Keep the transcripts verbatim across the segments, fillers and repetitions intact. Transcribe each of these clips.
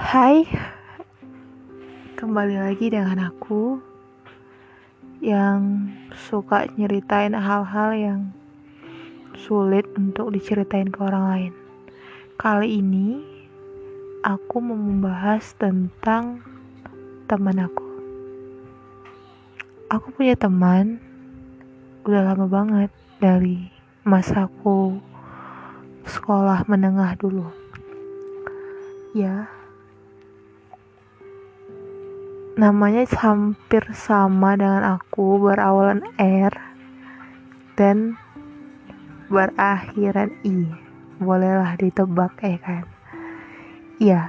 Hai, kembali lagi dengan aku yang suka nyeritain hal-hal yang sulit untuk diceritain ke orang lain. Kali ini aku mau membahas tentang teman aku. Aku punya teman udah lama banget, dari masa aku sekolah menengah dulu. Ya, namanya hampir sama dengan aku, berawalan R dan berakhiran I. Bolehlah ditebak ya kan? Ya,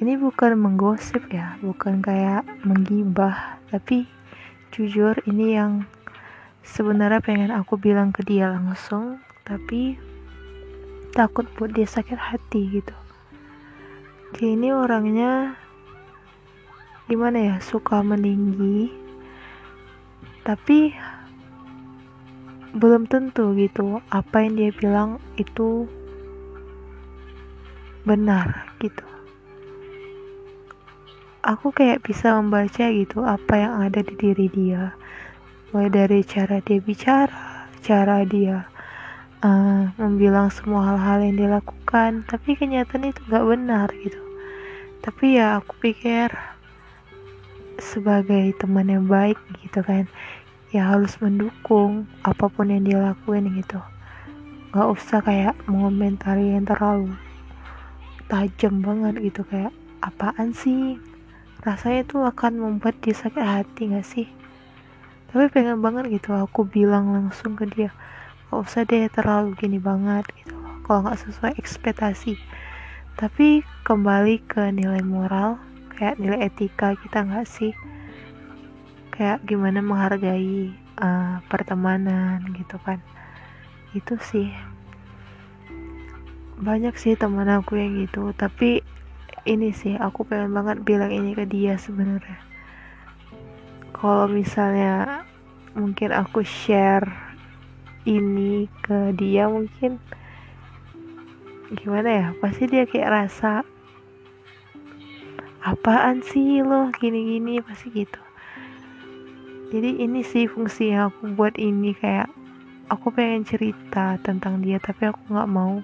ini bukan menggosip ya, bukan kayak menggibah, tapi jujur ini yang sebenarnya pengen aku bilang ke dia langsung, tapi takut buat dia sakit hati gitu. Dia ini orangnya gimana ya, suka meninggi tapi belum tentu gitu apa yang dia bilang itu benar gitu. Aku kayak bisa membaca gitu apa yang ada di diri dia, mulai dari cara dia bicara, cara dia uh, membilang semua hal-hal yang dia lakukan, tapi kenyataan itu gak benar gitu. Tapi ya aku pikir sebagai teman yang baik gitu kan, ya harus mendukung apapun yang dia lakuin gitu, gak usah kayak mengomentari yang terlalu tajam banget gitu, kayak apaan sih, rasanya itu akan membuat dia sakit hati gak sih. Tapi pengen banget gitu aku bilang langsung ke dia, gak usah deh terlalu gini banget gitu, kalau gak sesuai ekspektasi. Tapi kembali ke nilai moral, kayak nilai etika kita nggak sih, kayak gimana menghargai uh, pertemanan gitu kan. Itu sih, banyak sih teman aku yang gitu, tapi ini sih aku pengen banget bilang ini ke dia sebenarnya. Kalau misalnya mungkin aku share ini ke dia, mungkin gimana ya, pasti dia kayak rasa apaan sih lo gini-gini, pasti gitu. Jadi ini sih fungsinya aku buat ini, kayak aku pengen cerita tentang dia tapi aku gak mau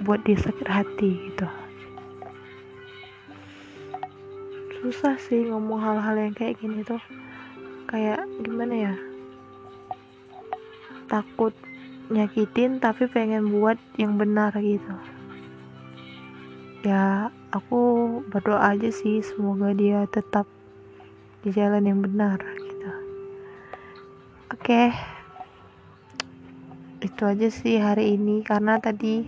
buat dia sakit hati gitu. Susah sih ngomong hal-hal yang kayak gini tuh, kayak gimana ya, takut nyakitin tapi pengen buat yang benar gitu. Ya aku berdoa aja sih semoga dia tetap di jalan yang benar gitu. Oke, itu aja sih hari ini, karena tadi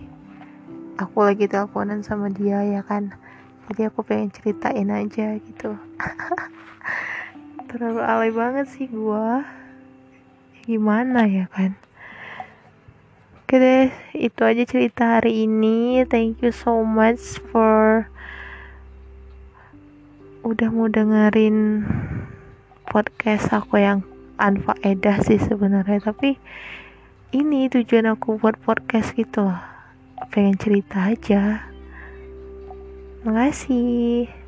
aku lagi teleponan sama dia ya kan, jadi aku pengen ceritain aja gitu. Terlalu alay banget sih gua, gimana ya kan. Oke deh, itu aja cerita hari ini. Thank you so much for udah mau dengerin podcast aku yang anfaedah sih sebenarnya, tapi ini tujuan aku buat podcast gitu loh, pengen cerita aja. Makasih.